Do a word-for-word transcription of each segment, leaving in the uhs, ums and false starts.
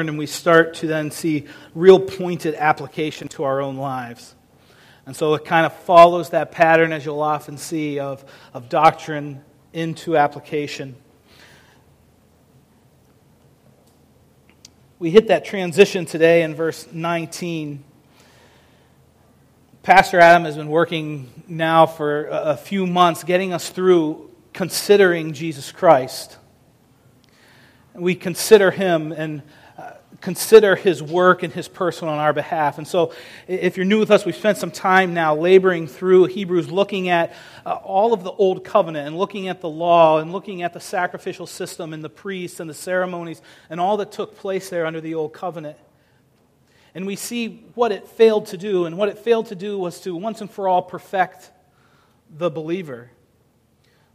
and we start to then see real pointed application to our own lives. And so it kind of follows that pattern, as you'll often see, of, of doctrine into application. We hit that transition today in verse nineteen. Pastor Adam has been working now for a few months, getting us through considering Jesus Christ. We consider Him and consider His work and His person on our behalf. And so if you're new with us, we've spent some time now laboring through Hebrews, looking at uh, all of the Old Covenant and looking at the law and looking at the sacrificial system and the priests and the ceremonies and all that took place there under the Old Covenant. And we see what it failed to do, and what it failed to do was to once and for all perfect the believer.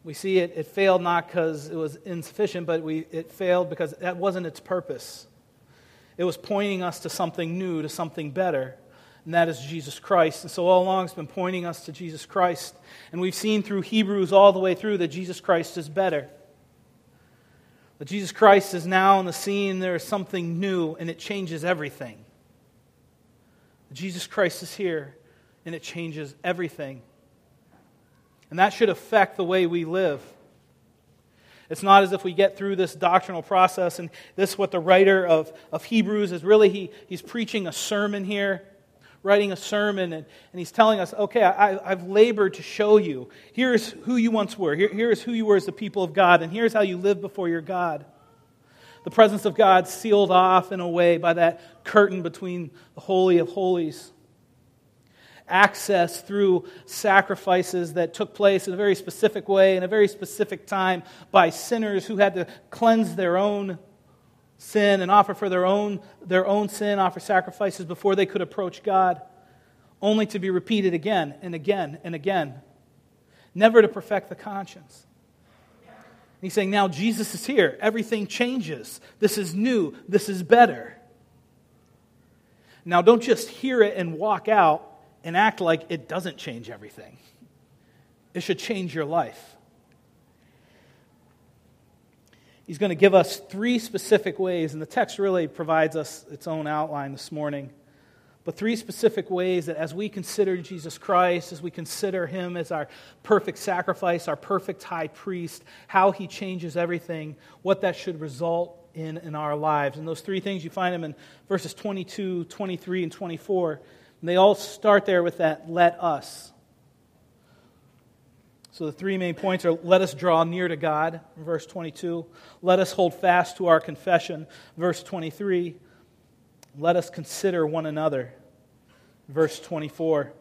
We see it, it failed not because it was insufficient, but we it failed because that wasn't its purpose. It was pointing us to something new, to something better, and that is Jesus Christ. And so all along it's been pointing us to Jesus Christ. And we've seen through Hebrews all the way through that Jesus Christ is better. That Jesus Christ is now on the scene, there is something new, and it changes everything. Jesus Christ is here, and it changes everything. And that should affect the way we live. It's not as if we get through this doctrinal process, and this is what the writer of, of Hebrews is really, he, he's preaching a sermon here, writing a sermon, and, and he's telling us, okay, I, I've labored to show you. Here's who you once were. Here, here is who you were as the people of God, and here's how you live before your God. The presence of God sealed off in a way by that curtain between the Holy of Holies. Access through sacrifices that took place in a very specific way, in a very specific time, by sinners who had to cleanse their own sin and offer for their own, their own sin, offer sacrifices before they could approach God, only to be repeated again and again and again, never to perfect the conscience. And he's saying, now Jesus is here. Everything changes. This is new. This is better. Now don't just hear it and walk out and act like it doesn't change everything. It should change your life. He's going to give us three specific ways, and the text really provides us its own outline this morning, but three specific ways that as we consider Jesus Christ, as we consider Him as our perfect sacrifice, our perfect high priest, how He changes everything, what that should result in in our lives. And those three things, you find them in verses twenty-two, twenty-three, and twenty-four. And they all start there with that, let us. So the three main points are, let us draw near to God, in verse twenty-two. Let us hold fast to our confession, verse twenty-three. Let us consider one another, verse twenty-four.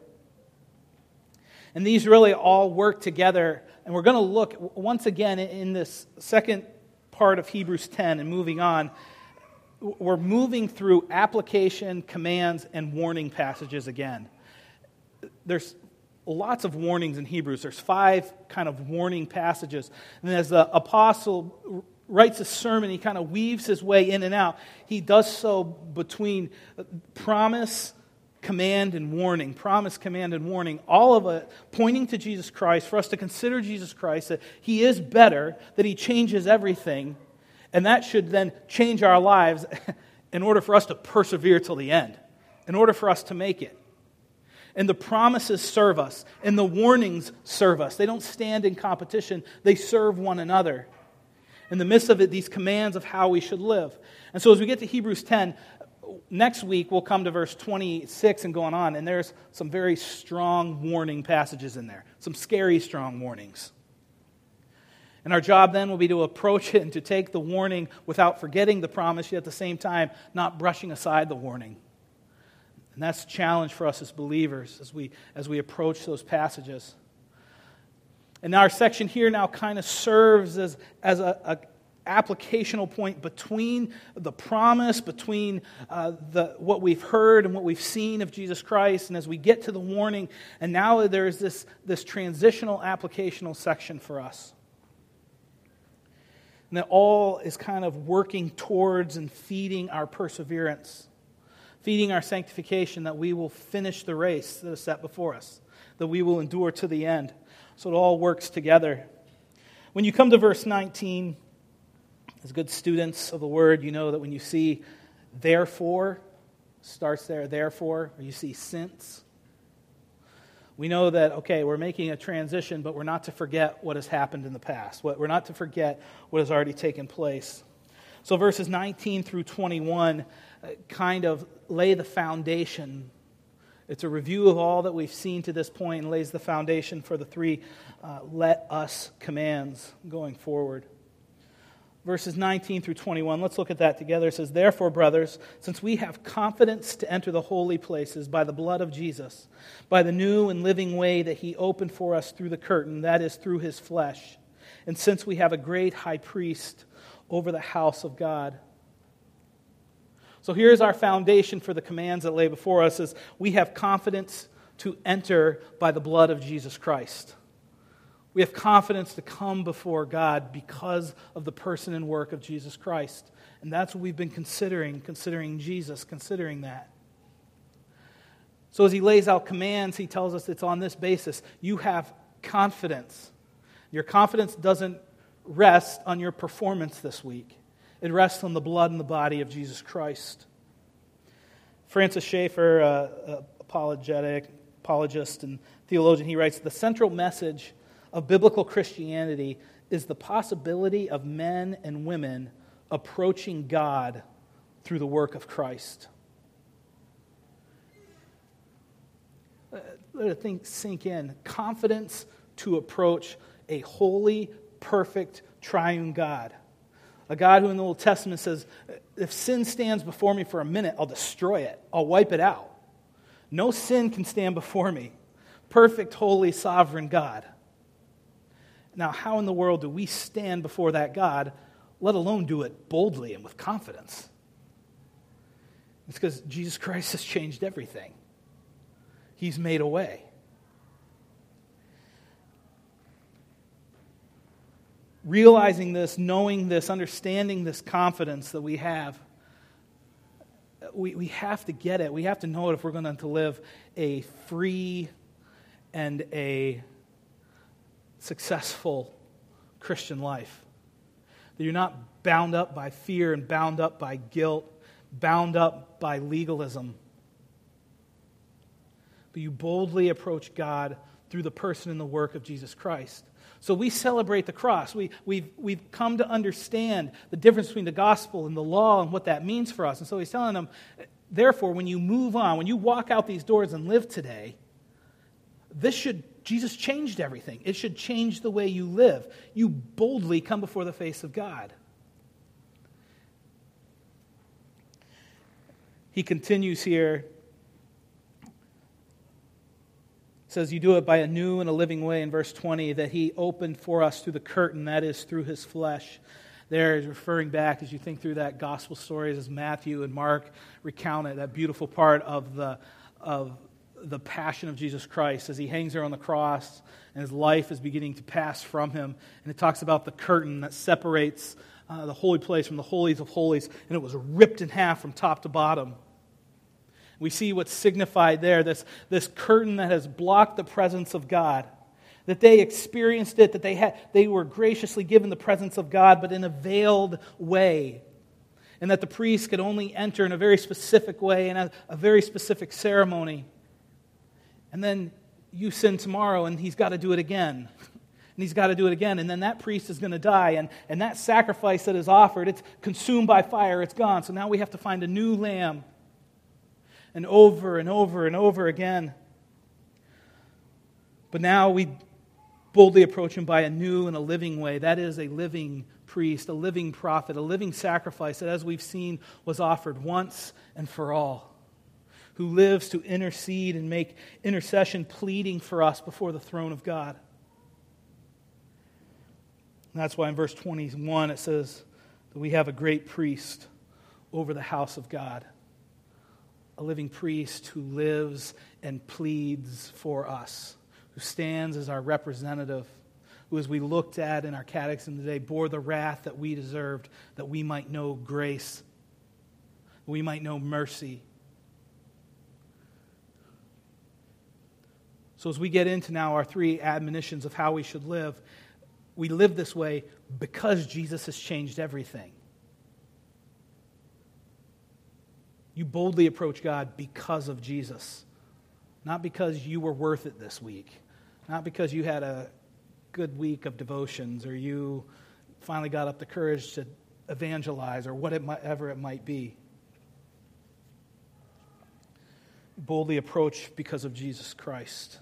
And these really all work together. And we're going to look once again in this second part of Hebrews ten and moving on. We're moving through application, commands, and warning passages again. There's lots of warnings in Hebrews. There's five kind of warning passages. And as the apostle writes a sermon, he kind of weaves his way in and out. He does so between promise, command, and warning. Promise, command, and warning. All of it pointing to Jesus Christ, for us to consider Jesus Christ, that He is better, that He changes everything. And that should then change our lives in order for us to persevere till the end, in order for us to make it. And the promises serve us, and the warnings serve us. They don't stand in competition. They serve one another. In the midst of it, these commands of how we should live. And so as we get to Hebrews ten, next week we'll come to verse twenty-six and going on, and there's some very strong warning passages in there, some scary strong warnings. And our job then will be to approach it and to take the warning without forgetting the promise, yet at the same time not brushing aside the warning. And that's a challenge for us as believers as we as we approach those passages. And our section here now kind of serves as, as a, a applicational point between the promise, between uh, the what we've heard and what we've seen of Jesus Christ, and as we get to the warning, and now there's this, this transitional applicational section for us. And that all is kind of working towards and feeding our perseverance, feeding our sanctification, that we will finish the race that is set before us, that we will endure to the end. So it all works together. When you come to verse nineteen, as good students of the Word, you know that when you see Therefore, starts there, therefore, or you see since. We know that, okay, we're making a transition, but we're not to forget what has happened in the past. We're not to forget what has already taken place. So verses nineteen through twenty-one kind of lay the foundation. It's a review of all that we've seen to this point and lays the foundation for the three uh, let us commands going forward. Verses nineteen through twenty-one, let's look at that together. It says, therefore, brothers, since we have confidence to enter the holy places by the blood of Jesus, by the new and living way that he opened for us through the curtain, that is, through his flesh, and since we have a great high priest over the house of God. So here's our foundation for the commands that lay before us, is we have confidence to enter by the blood of Jesus Christ. We have confidence to come before God because of the person and work of Jesus Christ. And that's what we've been considering, considering Jesus, considering that. So as he lays out commands, he tells us it's on this basis. You have confidence. Your confidence doesn't rest on your performance this week. It rests on the blood and the body of Jesus Christ. Francis Schaeffer, uh, apologetic, apologist and theologian, he writes, the central message of biblical Christianity is the possibility of men and women approaching God through the work of Christ. Let it think, sink in. Confidence to approach a holy, perfect, triune God. A God who in the Old Testament says, if sin stands before me for a minute, I'll destroy it. I'll wipe it out. No sin can stand before me. Perfect, holy, sovereign God. Now, how in the world do we stand before that God, let alone do it boldly and with confidence? It's because Jesus Christ has changed everything. He's made a way. Realizing this, knowing this, understanding this confidence that we have, we, we have to get it. We have to know it if we're going to live a free and a successful Christian life. That you're not bound up by fear and bound up by guilt, bound up by legalism. But you boldly approach God through the person and the work of Jesus Christ. So we celebrate the cross. We, we've, we've come to understand the difference between the gospel and the law and what that means for us. And so he's telling them, therefore, when you move on, when you walk out these doors and live today, this should Jesus changed everything. It should change the way you live. You boldly come before the face of God. He continues here. Says you do it by a new and a living way in verse twenty that he opened for us through the curtain, that is through his flesh. There is referring back as you think through that gospel stories as Matthew and Mark recounted that beautiful part of the of the passion of Jesus Christ as he hangs there on the cross and his life is beginning to pass from him. And it talks about the curtain that separates uh, the holy place from the holies of holies, and it was ripped in half from top to bottom. We see what's signified there, this, this curtain that has blocked the presence of God, that they experienced it, that they had, they were graciously given the presence of God, but in a veiled way. And that the priest could only enter in a very specific way, in a, a very specific ceremony. And then you sin tomorrow, and he's got to do it again. And he's got to do it again. And then that priest is going to die. And, and that sacrifice that is offered, it's consumed by fire. It's gone. So now we have to find a new lamb. And over and over and over again. But now we boldly approach him by a new and a living way. That is a living priest, a living prophet, a living sacrifice that, as we've seen, was offered once and for all. Who lives to intercede and make intercession, pleading for us before the throne of God. And that's why in verse twenty-one it says that we have a great priest over the house of God, a living priest who lives and pleads for us, who stands as our representative, who, as we looked at in our catechism today, bore the wrath that we deserved, that we might know grace, that we might know mercy. So as we get into now our three admonitions of how we should live, we live this way because Jesus has changed everything. You boldly approach God because of Jesus. Not because you were worth it this week. Not because you had a good week of devotions or you finally got up the courage to evangelize or whatever it might be. Boldly approach because of Jesus Christ.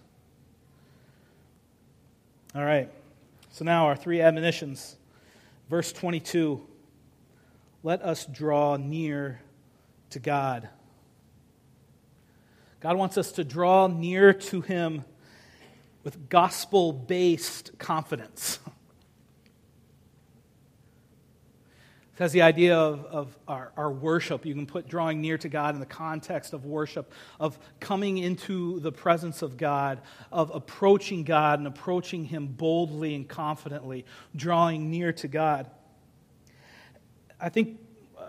All right. So now our three admonitions. Verse twenty-two. Let us draw near to God. God wants us to draw near to Him with gospel-based confidence. It has the idea of, of our, our worship. You can put drawing near to God in the context of worship, of coming into the presence of God, of approaching God and approaching Him boldly and confidently, drawing near to God. I think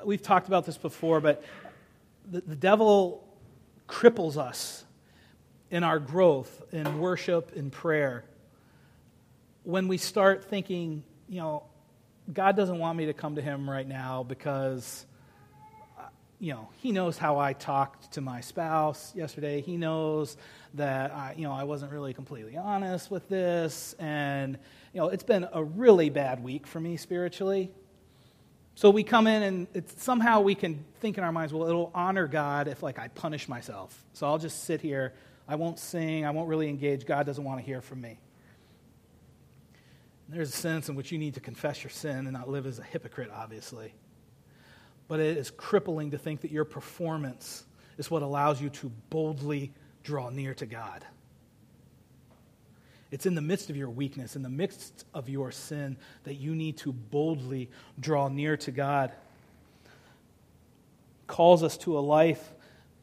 we've talked about this before, but the, the devil cripples us in our growth, in worship, in prayer. When we start thinking, you know, God doesn't want me to come to Him right now because, you know, He knows how I talked to my spouse yesterday. He knows that, I, you know, I wasn't really completely honest with this. And, you know, it's been a really bad week for me spiritually. So we come in and it's, somehow we can think in our minds, well, it'll honor God if, like, I punish myself. So I'll just sit here. I won't sing. I won't really engage. God doesn't want to hear from me. And there's a sense in which you need to confess your sin and not live as a hypocrite, obviously. But it is crippling to think that your performance is what allows you to boldly draw near to God. It's in the midst of your weakness, in the midst of your sin, that you need to boldly draw near to God. Calls us to a life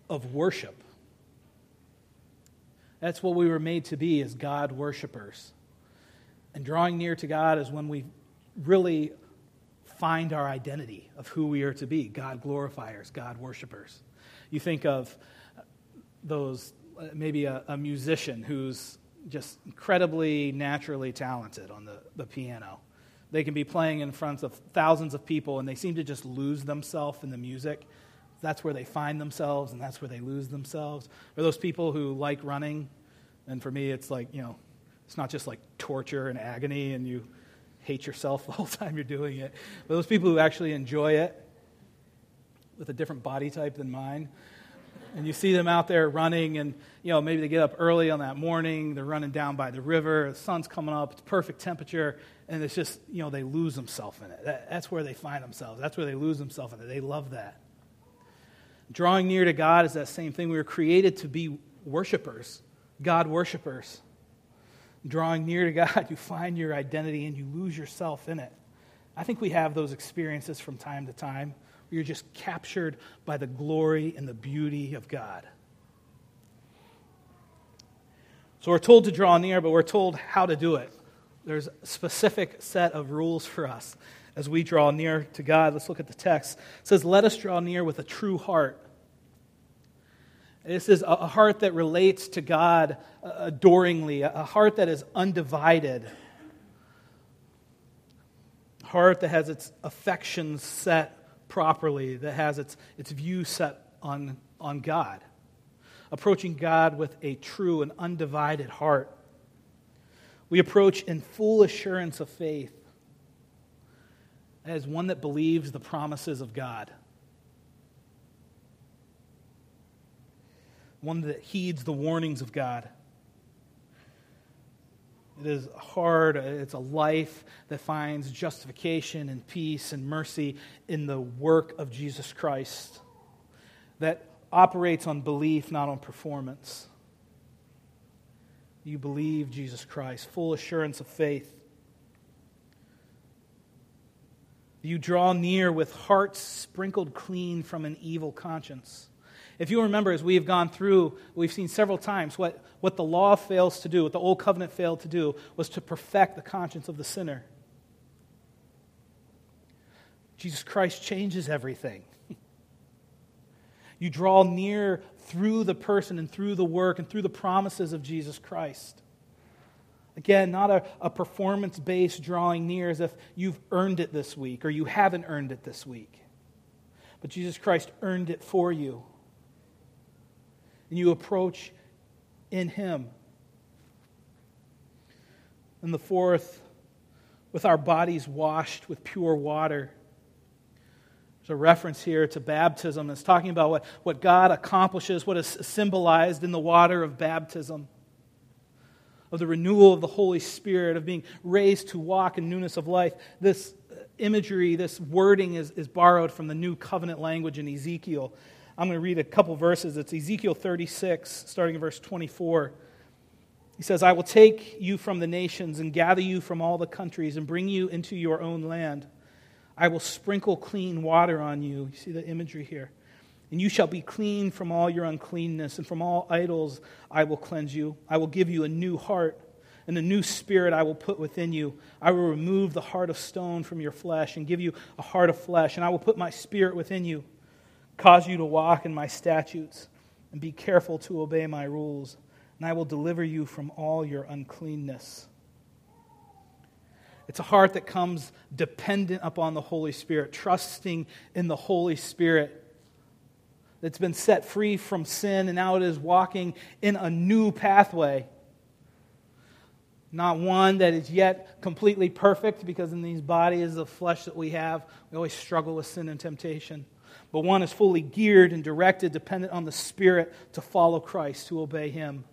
of worship. That's what we were made to be, as God worshipers. And drawing near to God is when we really find our identity of who we are to be, God glorifiers, God worshipers. You think of those, maybe a, a musician who's just incredibly naturally talented on the, the piano. They can be playing in front of thousands of people, and they seem to just lose themselves in the music. That's where they find themselves, and that's where they lose themselves. Or those people who like running, and for me it's like, you know, it's not just like torture and agony, and you hate yourself the whole time you're doing it. But those people who actually enjoy it with a different body type than mine, and you see them out there running, and, you know, maybe they get up early on that morning, they're running down by the river, the sun's coming up, it's perfect temperature, and it's just, you know, they lose themselves in it. That, that's where they find themselves. That's where they lose themselves in it. They love that. Drawing near to God is that same thing. We were created to be worshipers, God worshipers. Drawing near to God, you find your identity and you lose yourself in it. I think we have those experiences from time to time. You're just captured by the glory and the beauty of God. So we're told to draw near, but we're told how to do it. There's a specific set of rules for us as we draw near to God. Let's look at the text. It says, let us draw near with a true heart. This is a heart that relates to God adoringly, a heart that is undivided, a heart that has its affections set properly, that has its its view set on, on God. Approaching God with a true and undivided heart. We approach in full assurance of faith as one that believes the promises of God. One that heeds the warnings of God. It is hard, it's a life that finds justification and peace and mercy in the work of Jesus Christ that operates on belief, not on performance. You believe Jesus Christ, full assurance of faith. You draw near with hearts sprinkled clean from an evil conscience. If you remember, as we have gone through, we've seen several times what, what the law fails to do, what the old covenant failed to do, was to perfect the conscience of the sinner. Jesus Christ changes everything. You draw near through the person and through the work and through the promises of Jesus Christ. Again, not a, a performance-based drawing near as if you've earned it this week or you haven't earned it this week. But Jesus Christ earned it for you. and you approach in Him. And the fourth, with our bodies washed with pure water. There's a reference here to baptism. It's talking about what, what God accomplishes, what is symbolized in the water of baptism, of the renewal of the Holy Spirit, of being raised to walk in newness of life. This imagery, this wording is, is borrowed from the New Covenant language in Ezekiel. I'm going to read a couple verses. It's Ezekiel thirty-six, starting in verse twenty-four. He says, "I will take you from the nations and gather you from all the countries and bring you into your own land. I will sprinkle clean water on you." You see the imagery here. "And you shall be clean from all your uncleanness, and from all idols I will cleanse you. I will give you a new heart, and a new spirit I will put within you. I will remove the heart of stone from your flesh and give you a heart of flesh, and I will put my spirit within you, cause you to walk in my statutes, and be careful to obey my rules, and I will deliver you from all your uncleanness." It's a heart that comes dependent upon the Holy Spirit, trusting in the Holy Spirit. That's been set free from sin, and now it is walking in a new pathway. Not one that is yet completely perfect, because in these bodies of flesh that we have, we always struggle with sin and temptation. But one is fully geared and directed, dependent on the Spirit to follow Christ, to obey Him.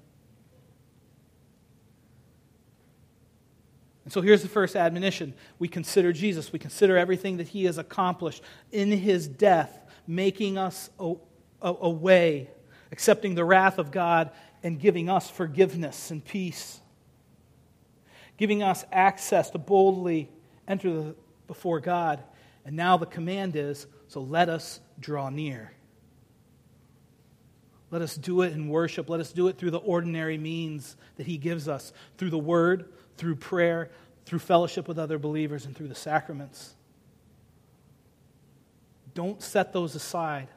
And so here's the first admonition. We consider Jesus. We consider everything that He has accomplished in His death, making us a, a, a way, accepting the wrath of God and giving us forgiveness and peace, giving us access to boldly enter the, before God. And now the command is, so let us draw near. Let us do it in worship. Let us do it through the ordinary means that He gives us, through the Word, through prayer, through fellowship with other believers, and through the sacraments. Don't set those aside.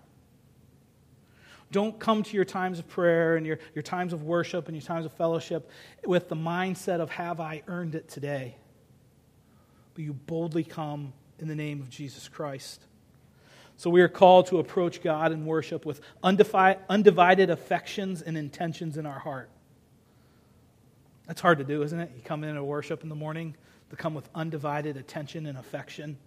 Don't come to your times of prayer and your, your times of worship and your times of fellowship with the mindset of, have I earned it today? But you boldly come in the name of Jesus Christ. So we are called to approach God in worship with undefi- undivided affections and intentions in our heart. That's hard to do, isn't it? You come in to worship in the morning to come with undivided attention and affection,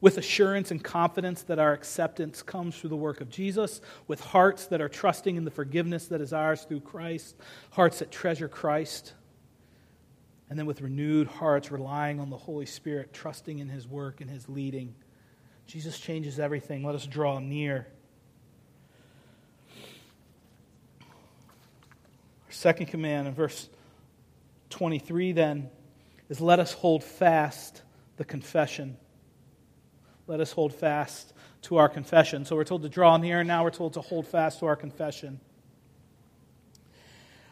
with assurance and confidence that our acceptance comes through the work of Jesus, with hearts that are trusting in the forgiveness that is ours through Christ, hearts that treasure Christ, and then with renewed hearts relying on the Holy Spirit, trusting in His work and His leading. Jesus changes everything. Let us draw near. Our second command in verse twenty-three then is, let us hold fast the confession. Let us hold fast to our confession. So we're told to draw near, and now we're told to hold fast to our confession.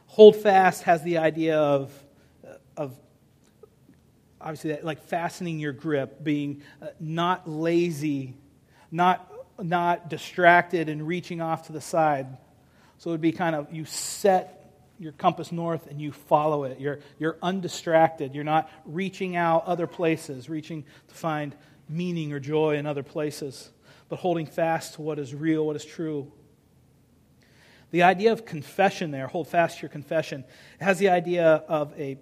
Hold fast has the idea of, of obviously, that, like fastening your grip, being not lazy, not not distracted and reaching off to the side. So it would be kind of, you set your compass north and you follow it. You're, you're undistracted. You're not reaching out other places, reaching to find meaning or joy in other places, but holding fast to what is real, what is true. The idea of confession there, hold fast to your confession, it has the idea of a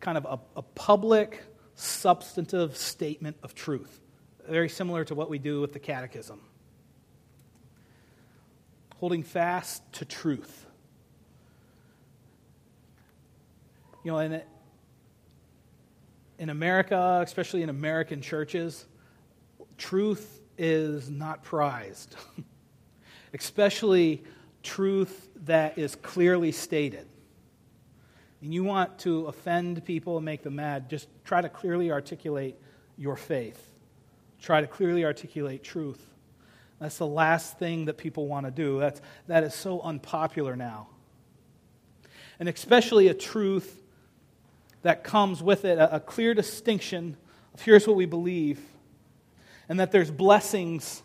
kind of a, a public, substantive statement of truth, very similar to what we do with the catechism. Holding fast to truth. You know, and it, in America, especially in American churches, truth is not prized, especially truth that is clearly stated. And you want to offend people and make them mad, just try to clearly articulate your faith. Try to clearly articulate truth. That's the last thing that people want to do. That's, that is so unpopular now. And especially a truth that comes with it, a clear distinction of here's what we believe, and that there's blessings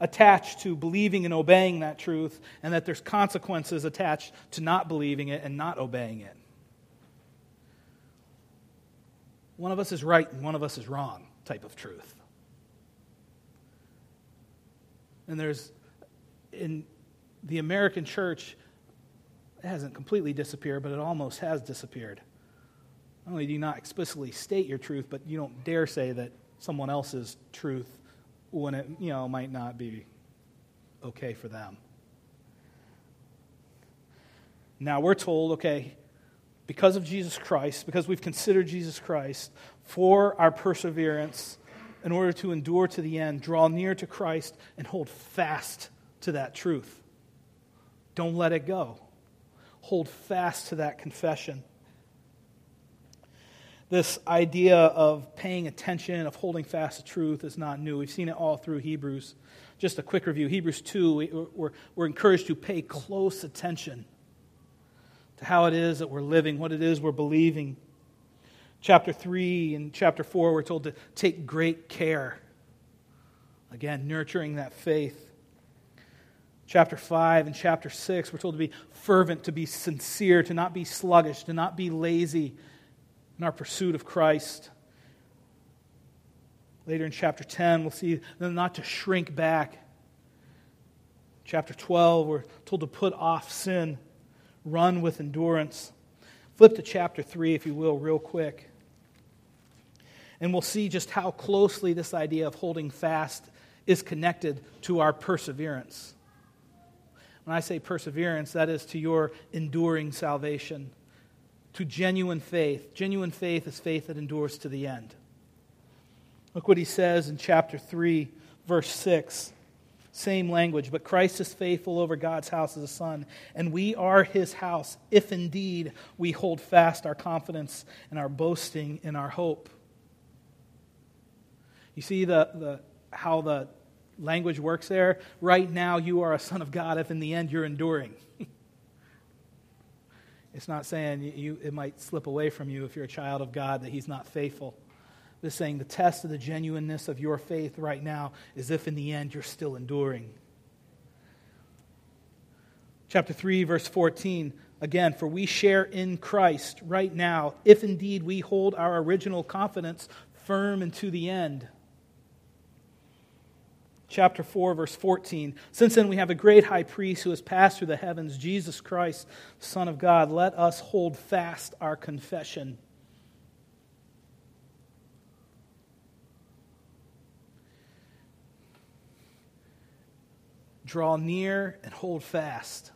attached to believing and obeying that truth, and that there's consequences attached to not believing it and not obeying it. One of us is right and one of us is wrong type of truth. And there's, in the American church, it hasn't completely disappeared, but it almost has disappeared. Not only do you not explicitly state your truth, but you don't dare say that someone else's truth when it, you know, might not be okay for them. Now we're told, okay, because of Jesus Christ, because we've considered Jesus Christ for our perseverance, in order to endure to the end, draw near to Christ and hold fast to that truth. Don't let it go. Hold fast to that confession. This idea of paying attention, of holding fast to truth is not new. We've seen it all through Hebrews. Just a quick review. Hebrews two, we're, we're encouraged to pay close attention to how it is that we're living, what it is we're believing. Chapter three and chapter four, we're told to take great care. Again, nurturing that faith. Chapter five and chapter six, we're told to be fervent, to be sincere, to not be sluggish, to not be lazy in our pursuit of Christ. Later in chapter ten, we'll see not to shrink back. Chapter twelve, we're told to put off sin, run with endurance. Flip to chapter three, if you will, real quick. And we'll see just how closely this idea of holding fast is connected to our perseverance. When I say perseverance, that is to your enduring salvation, to genuine faith. Genuine faith is faith that endures to the end. Look what he says in chapter three, verse six. Same language, but Christ is faithful over God's house as a son, and we are his house, if indeed we hold fast our confidence and our boasting in our hope. You see the, the how the language works there? Right now you are a son of God if in the end you're enduring. It's not saying you it might slip away from you if you're a child of God that he's not faithful. This saying the test of the genuineness of your faith right now is if in the end you're still enduring. Chapter three, verse fourteen, again, for we share in Christ right now, if indeed we hold our original confidence firm unto the end. Chapter four, verse fourteen, since then we have a great high priest who has passed through the heavens, Jesus Christ, Son of God, let us hold fast our confession. Draw near and hold fast.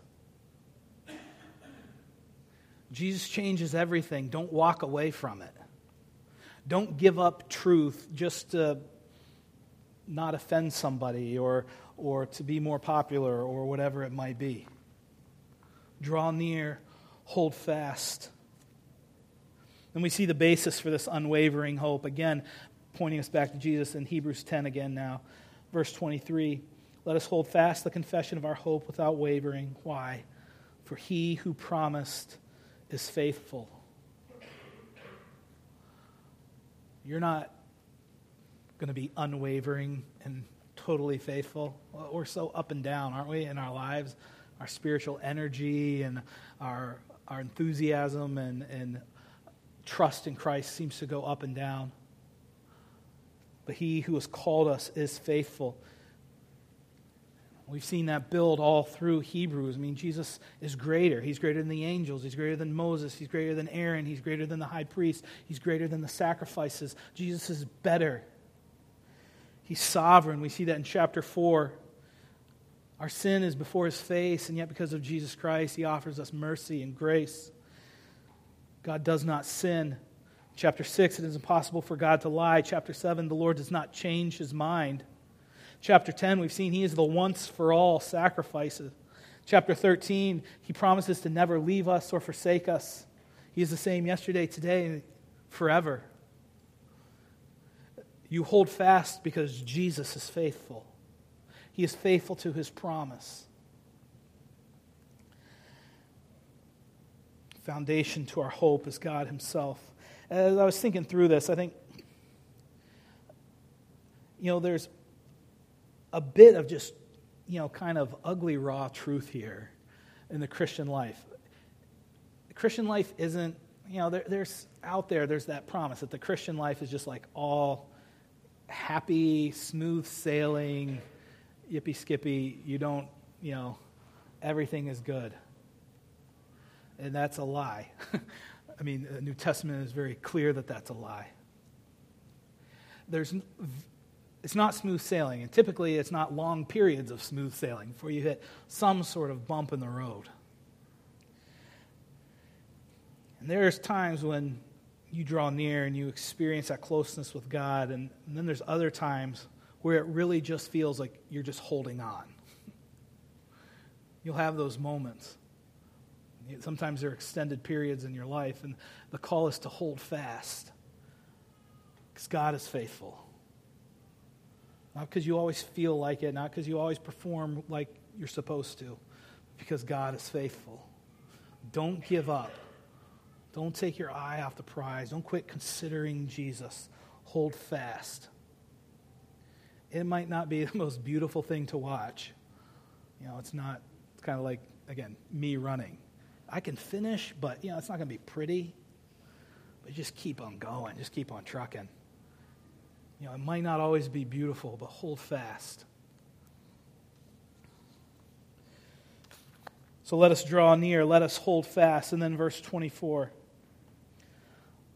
Jesus changes everything. Don't walk away from it. Don't give up truth just to not offend somebody or, or to be more popular or whatever it might be. Draw near, hold fast. Then we see the basis for this unwavering hope. Again, pointing us back to Jesus in Hebrews ten again now, verse twenty-three. Let us hold fast the confession of our hope without wavering. Why? For he who promised is faithful. You're not going to be unwavering and totally faithful. We're so up and down, aren't we, in our lives? Our spiritual energy and our our enthusiasm and, and trust in Christ seems to go up and down. But he who has called us is faithful. We've seen that build all through Hebrews. I mean, Jesus is greater. He's greater than the angels. He's greater than Moses. He's greater than Aaron. He's greater than the high priest. He's greater than the sacrifices. Jesus is better. He's sovereign. We see that in chapter four. Our sin is before his face, and yet because of Jesus Christ, he offers us mercy and grace. God does not sin. Chapter six, it is impossible for God to lie. Chapter seven, the Lord does not change his mind. Chapter ten, we've seen he is the once-for-all sacrifices. Chapter thirteen, he promises to never leave us or forsake us. He is the same yesterday, today, and forever. You hold fast because Jesus is faithful. He is faithful to his promise. Foundation to our hope is God himself. As I was thinking through this, I think, you know, there's a bit of just, you know, kind of ugly, raw truth here in the Christian life. The Christian life isn't, you know, there, there's out there, there's that promise that the Christian life is just like all happy, smooth sailing, yippee-skippy, you don't, you know, everything is good. And that's a lie. I mean, the New Testament is very clear that that's a lie. There's, it's not smooth sailing, and typically it's not long periods of smooth sailing before you hit some sort of bump in the road. And there's times when you draw near and you experience that closeness with God, and, and then there's other times where it really just feels like you're just holding on. You'll have those moments. Sometimes they're extended periods in your life, and the call is to hold fast because God is faithful. Not because you always feel like it, not because you always perform like you're supposed to, because God is faithful. Don't give up. Don't take your eye off the prize. Don't quit considering Jesus. Hold fast. It might not be the most beautiful thing to watch. You know, it's not, it's kind of like, again, me running. I can finish, but, you know, it's not going to be pretty. But just keep on going. Just keep on trucking. You know, it might not always be beautiful, but hold fast. So let us draw near. Let us hold fast. And then verse twenty-four.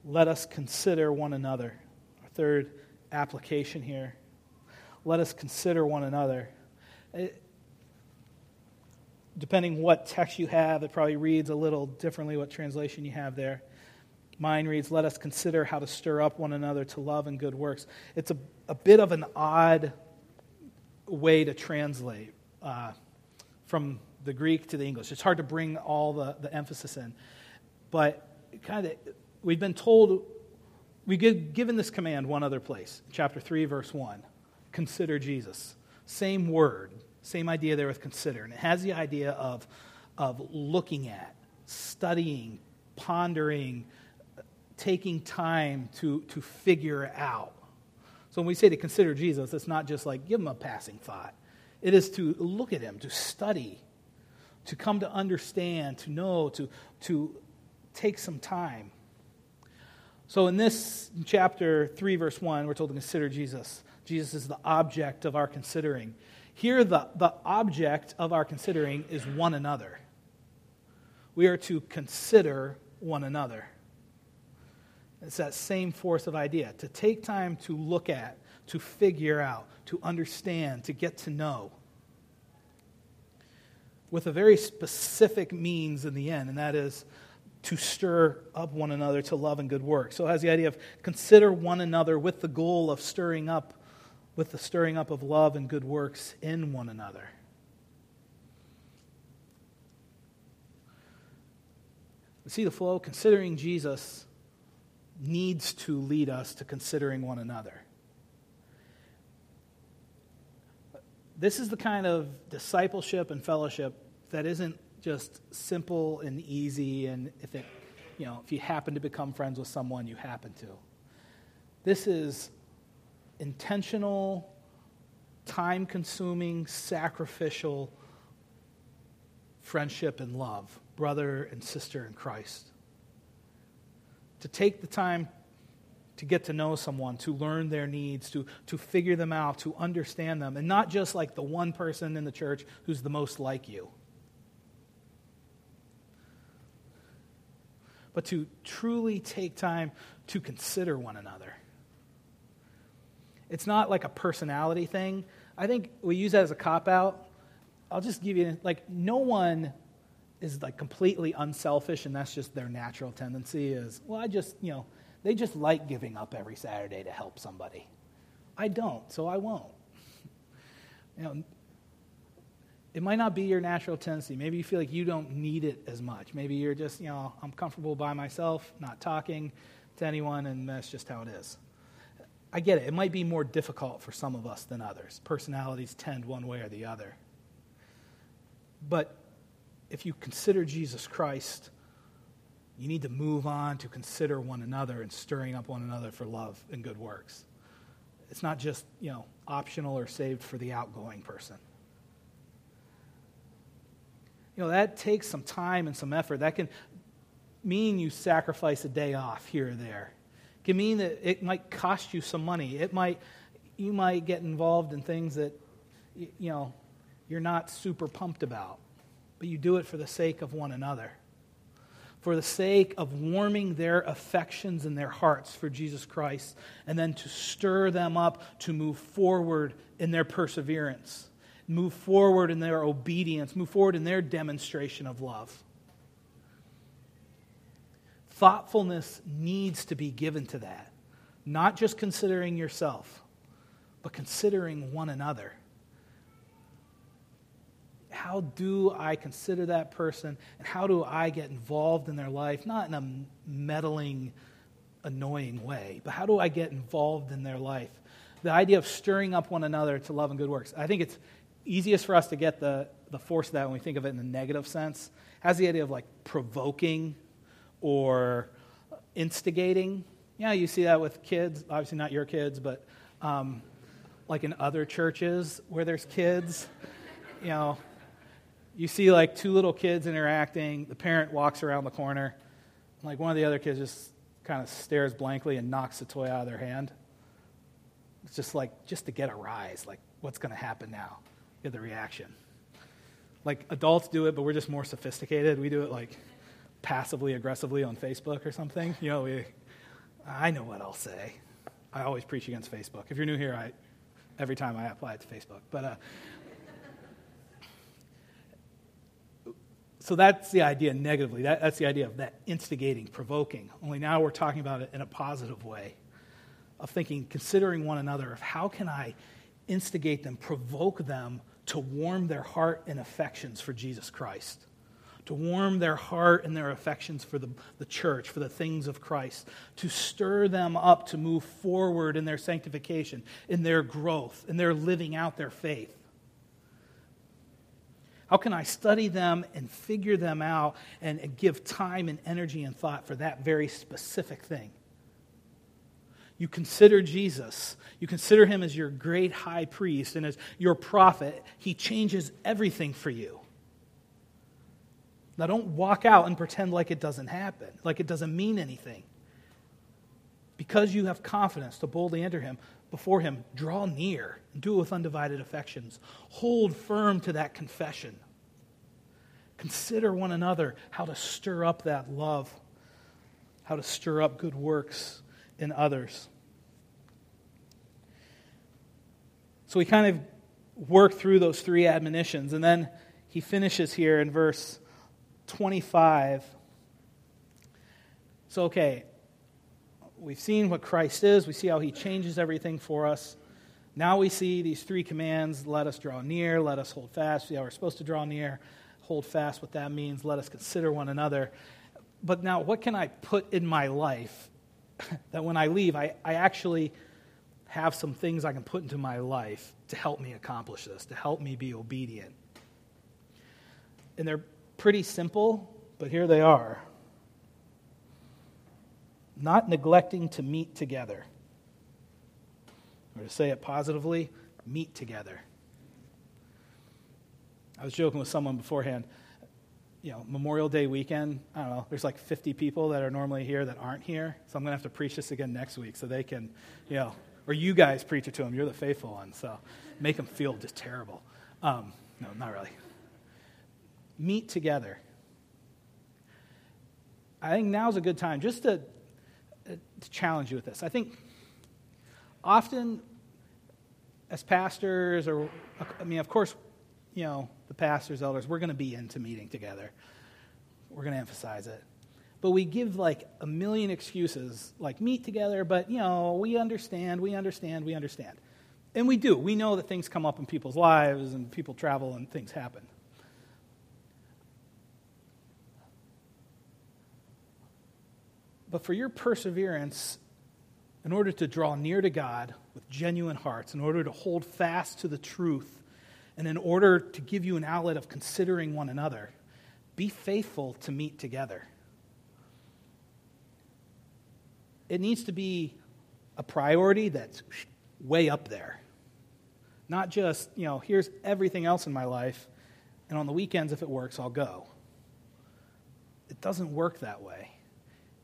Let us consider one another. Our third application here. Let us consider one another. It, depending what text you have, it probably reads a little differently what translation you have there. Mine reads, let us consider how to stir up one another to love and good works. It's a, a bit of an odd way to translate uh, from the Greek to the English. It's hard to bring all the, the emphasis in. But kind of, we've been told, we get given this command one other place, chapter three, verse one. Consider Jesus. Same word, same idea there with consider. And it has the idea of, of looking at, studying, pondering, taking time to, to figure out. So when we say to consider Jesus, it's not just like give him a passing thought. It is to look at him, to study, to come to understand, to know, to, to take some time. So in this chapter three, verse one, we're told to consider Jesus. Jesus is the object of our considering. Here, the, the object of our considering is one another. We are to consider one another. It's that same force of idea, to take time to look at, to figure out, to understand, to get to know, with a very specific means in the end, and that is to stir up one another to love and good works. So it has the idea of consider one another with the goal of stirring up with the stirring up of love and good works in one another. We see the flow. Considering Jesus needs to lead us to considering one another. This is the kind of discipleship and fellowship that isn't just simple and easy, and if it, you know, if you happen to become friends with someone, you happen to. This is intentional, time-consuming, sacrificial friendship and love, brother and sister in Christ. To take the time to get to know someone, to learn their needs, to, to figure them out, to understand them, and not just like the one person in the church who's the most like you, but to truly take time to consider one another. It's not like a personality thing. I think we use that as a cop-out. I'll just give you, like, no one is, like, completely unselfish, and that's just their natural tendency is, well, I just, you know, they just like giving up every Saturday to help somebody. I don't, so I won't. You know, it might not be your natural tendency. Maybe you feel like you don't need it as much. Maybe you're just, you know, I'm comfortable by myself, not talking to anyone, and that's just how it is. I get it. It might be more difficult for some of us than others. Personalities tend one way or the other. But if you consider Jesus Christ, you need to move on to consider one another and stirring up one another for love and good works. It's not just, you know, optional or saved for the outgoing person. You know, that takes some time and some effort. That can mean you sacrifice a day off here or there. It can mean that it might cost you some money. It might, you might get involved in things that, you know, you're not super pumped about. but you do it for the sake of one another, for the sake of warming their affections and their hearts for Jesus Christ, and then to stir them up to move forward in their perseverance, move forward in their obedience, move forward in their demonstration of love. Thoughtfulness needs to be given to that, not just considering yourself, but considering one another. How do I consider that person, and how do I get involved in their life? Not in a meddling, annoying way, but how do I get involved in their life? The idea of stirring up one another to love and good works. I think it's easiest for us to get the, the force of that when we think of it in a negative sense. It has the idea of like provoking or instigating. Yeah, you see that with kids, obviously not your kids, but um, like in other churches where there's kids, you know, you see, like, two little kids interacting. The parent walks around the corner. And, like, one of the other kids just kind of stares blankly and knocks the toy out of their hand. It's just, like, just to get a rise. Like, what's going to happen now? Get the reaction. Like, adults do it, but we're just more sophisticated. We do it, like, passively, aggressively on Facebook or something. You know, we, I know what I'll say. I always preach against Facebook. If you're new here, I every time I apply it to Facebook. But, uh... So that's the idea negatively. That, that's the idea of that instigating, provoking. Only now we're talking about it in a positive way of thinking, considering one another, of how can I instigate them, provoke them to warm their heart and affections for Jesus Christ, to warm their heart and their affections for the, the church, for the things of Christ, to stir them up to move forward in their sanctification, in their growth, in their living out their faith. How can I study them and figure them out and, and give time and energy and thought for that very specific thing? You consider Jesus. You consider him as your great high priest and as your prophet. He changes everything for you. Now don't walk out and pretend like it doesn't happen, like it doesn't mean anything. Because you have confidence to boldly enter him, before him, draw near, do it with undivided affections. Hold firm to that confession. Consider one another, how to stir up that love, how to stir up good works in others. So we kind of work through those three admonitions, and then he finishes here in verse twenty-five. So, okay, we've seen what Christ is. We see how he changes everything for us. Now we see these three commands. Let us draw near. Let us hold fast. See how we're supposed to draw near. Hold fast, what that means. Let us consider one another. But now what can I put in my life that when I leave, I, I actually have some things I can put into my life to help me accomplish this, to help me be obedient? And they're pretty simple, but here they are. Not neglecting to meet together. Or to say it positively, meet together. I was joking with someone beforehand. You know, Memorial Day weekend, I don't know, there's like fifty people that are normally here that aren't here. So I'm going to have to preach this again next week so they can, you know, or you guys preach it to them. You're the faithful one, so make them feel just terrible. Um, no, not really. Meet together. I think now's a good time just to, to challenge you with this. I think often as pastors, or I mean, of course, you know, the pastors, elders, we're going to be into meeting together. We're going to emphasize it. But we give like a million excuses, like meet together, but, you know, we understand, we understand, we understand. And we do. We know that things come up in people's lives and people travel and things happen. But for your perseverance, in order to draw near to God with genuine hearts, in order to hold fast to the truth, and in order to give you an outlet of considering one another, be faithful to meet together. It needs to be a priority that's way up there. Not just, you know, here's everything else in my life, and on the weekends, if it works, I'll go. It doesn't work that way.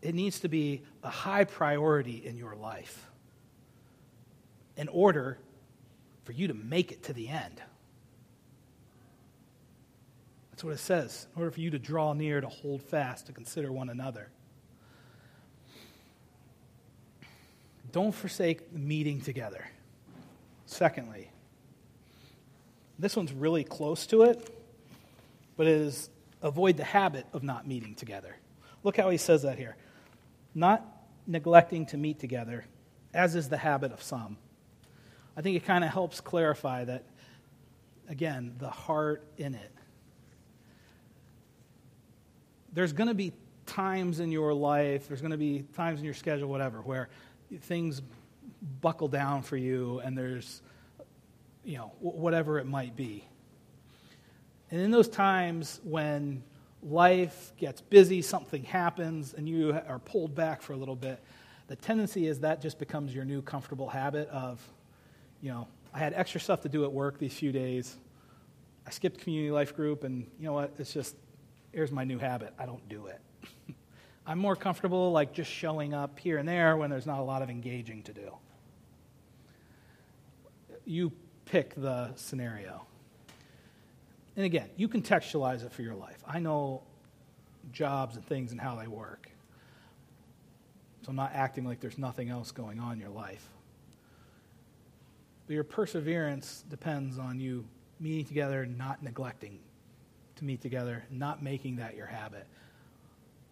It needs to be a high priority in your life in order for you to make it to the end. That's what it says. In order for you to draw near, to hold fast, to consider one another. Don't forsake the meeting together. Secondly, this one's really close to it, but it is avoid the habit of not meeting together. Look how he says that here. Not neglecting to meet together, as is the habit of some. I think it kind of helps clarify that, again, the heart in it. There's going to be times in your life, there's going to be times in your schedule, whatever, where things buckle down for you and there's, you know, whatever it might be. And in those times when life gets busy, something happens, and you are pulled back for a little bit, the tendency is that just becomes your new comfortable habit of, you know, I had extra stuff to do at work these few days. I skipped community life group, and you know what? It's just, here's my new habit. I don't do it. I'm more comfortable like just showing up here and there when there's not a lot of engaging to do. You pick the scenario. And again, you contextualize it for your life. I know jobs and things and how they work. So I'm not acting like there's nothing else going on in your life. But your perseverance depends on you meeting together, not neglecting to meet together, not making that your habit.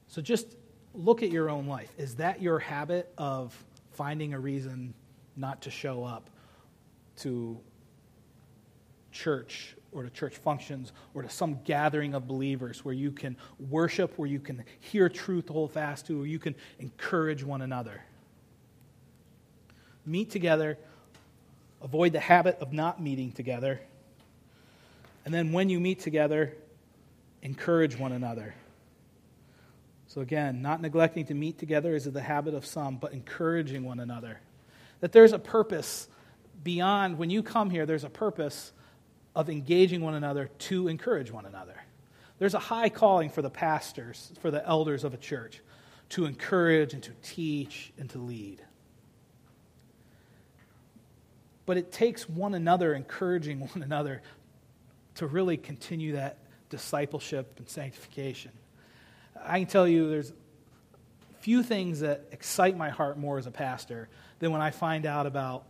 So just look at your own life. Is that your habit of finding a reason not to show up to church or to church functions or to some gathering of believers where you can worship, where you can hear truth, hold fast to, where you can encourage one another? Meet together, avoid the habit of not meeting together, and then when you meet together, encourage one another. So again, not neglecting to meet together is the habit of some, but encouraging one another. That there's a purpose beyond, when you come here, there's a purpose of engaging one another to encourage one another. There's a high calling for the pastors, for the elders of a church, to encourage and to teach and to lead. But it takes one another encouraging one another to really continue that discipleship and sanctification. I can tell you there's few things that excite my heart more as a pastor than when I find out about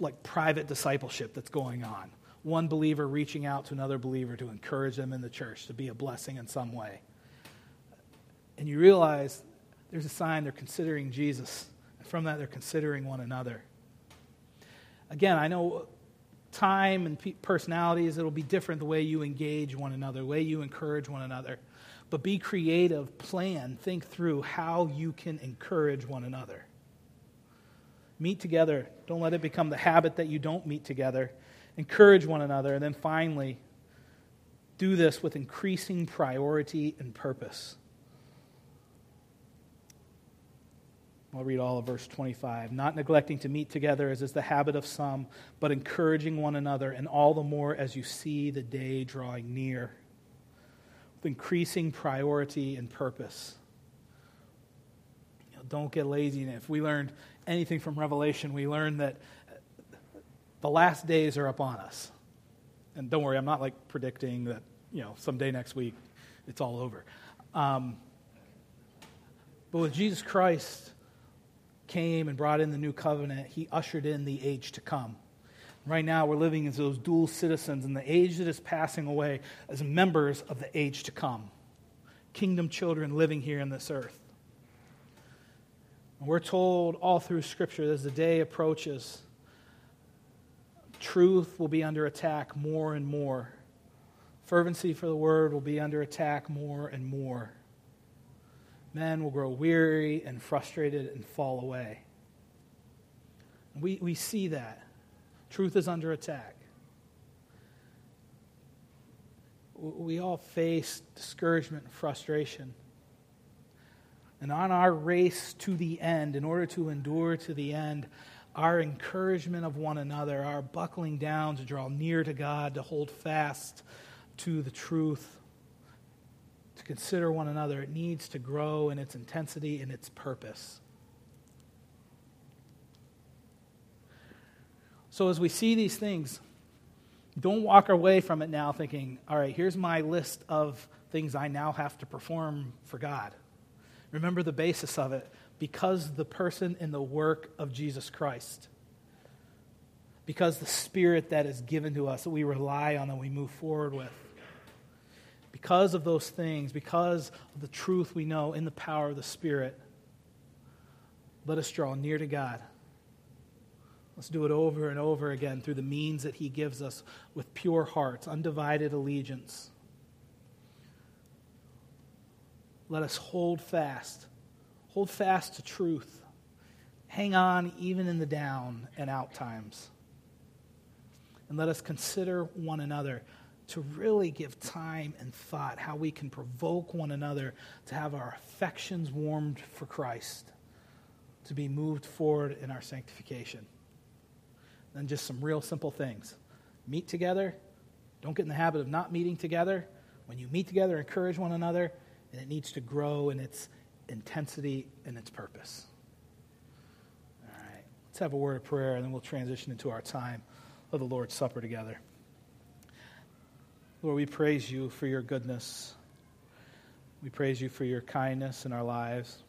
like private discipleship that's going on. One believer reaching out to another believer to encourage them in the church, to be a blessing in some way. And you realize there's a sign they're considering Jesus. And from that, they're considering one another. Again, I know time and pe- personalities, it'll be different the way you engage one another, the way you encourage one another. But be creative, plan, think through how you can encourage one another. Meet together. Don't let it become the habit that you don't meet together. Encourage one another. And then finally, do this with increasing priority and purpose. I'll read all of verse twenty-five. Not neglecting to meet together as is the habit of some, but encouraging one another, and all the more as you see the day drawing near. With increasing priority and purpose. You know, don't get lazy. And if we learned anything from Revelation, we learned that the last days are upon us. And don't worry, I'm not like predicting that, you know, someday next week it's all over. Um, but with Jesus Christ came and brought in the new covenant, he ushered in the age to come. Right now, we're living as those dual citizens in the age that is passing away, as members of the age to come. Kingdom children living here in this earth. And we're told all through Scripture, as the day approaches, truth will be under attack more and more. Fervency for the word will be under attack more and more. Men will grow weary and frustrated and fall away. We, we see that. Truth is under attack. We all face discouragement and frustration. And on our race to the end, in order to endure to the end, our encouragement of one another, our buckling down to draw near to God, to hold fast to the truth, to consider one another, it needs to grow in its intensity and its purpose. So as we see these things, Don't walk away from it now thinking, all right, here's my list of things I now have to perform for God. Remember the basis of it, because the person and the work of Jesus Christ, because the Spirit that is given to us, that we rely on, that we move forward with, because of those things, because of the truth we know in the power of the Spirit, let us draw near to God. Let's do it over and over again through the means that He gives us with pure hearts, undivided allegiance. Let us hold fast. Hold fast to truth. Hang on even in the down and out times. And let us consider one another to really give time and thought how we can provoke one another to have our affections warmed for Christ, to be moved forward in our sanctification. And just some real simple things. Meet together. Don't get in the habit of not meeting together. When you meet together, encourage one another, and it needs to grow in its intensity and its purpose. All right, let's have a word of prayer, and then we'll transition into our time of the Lord's Supper together. Lord, we praise you for your goodness. We praise you for your kindness in our lives.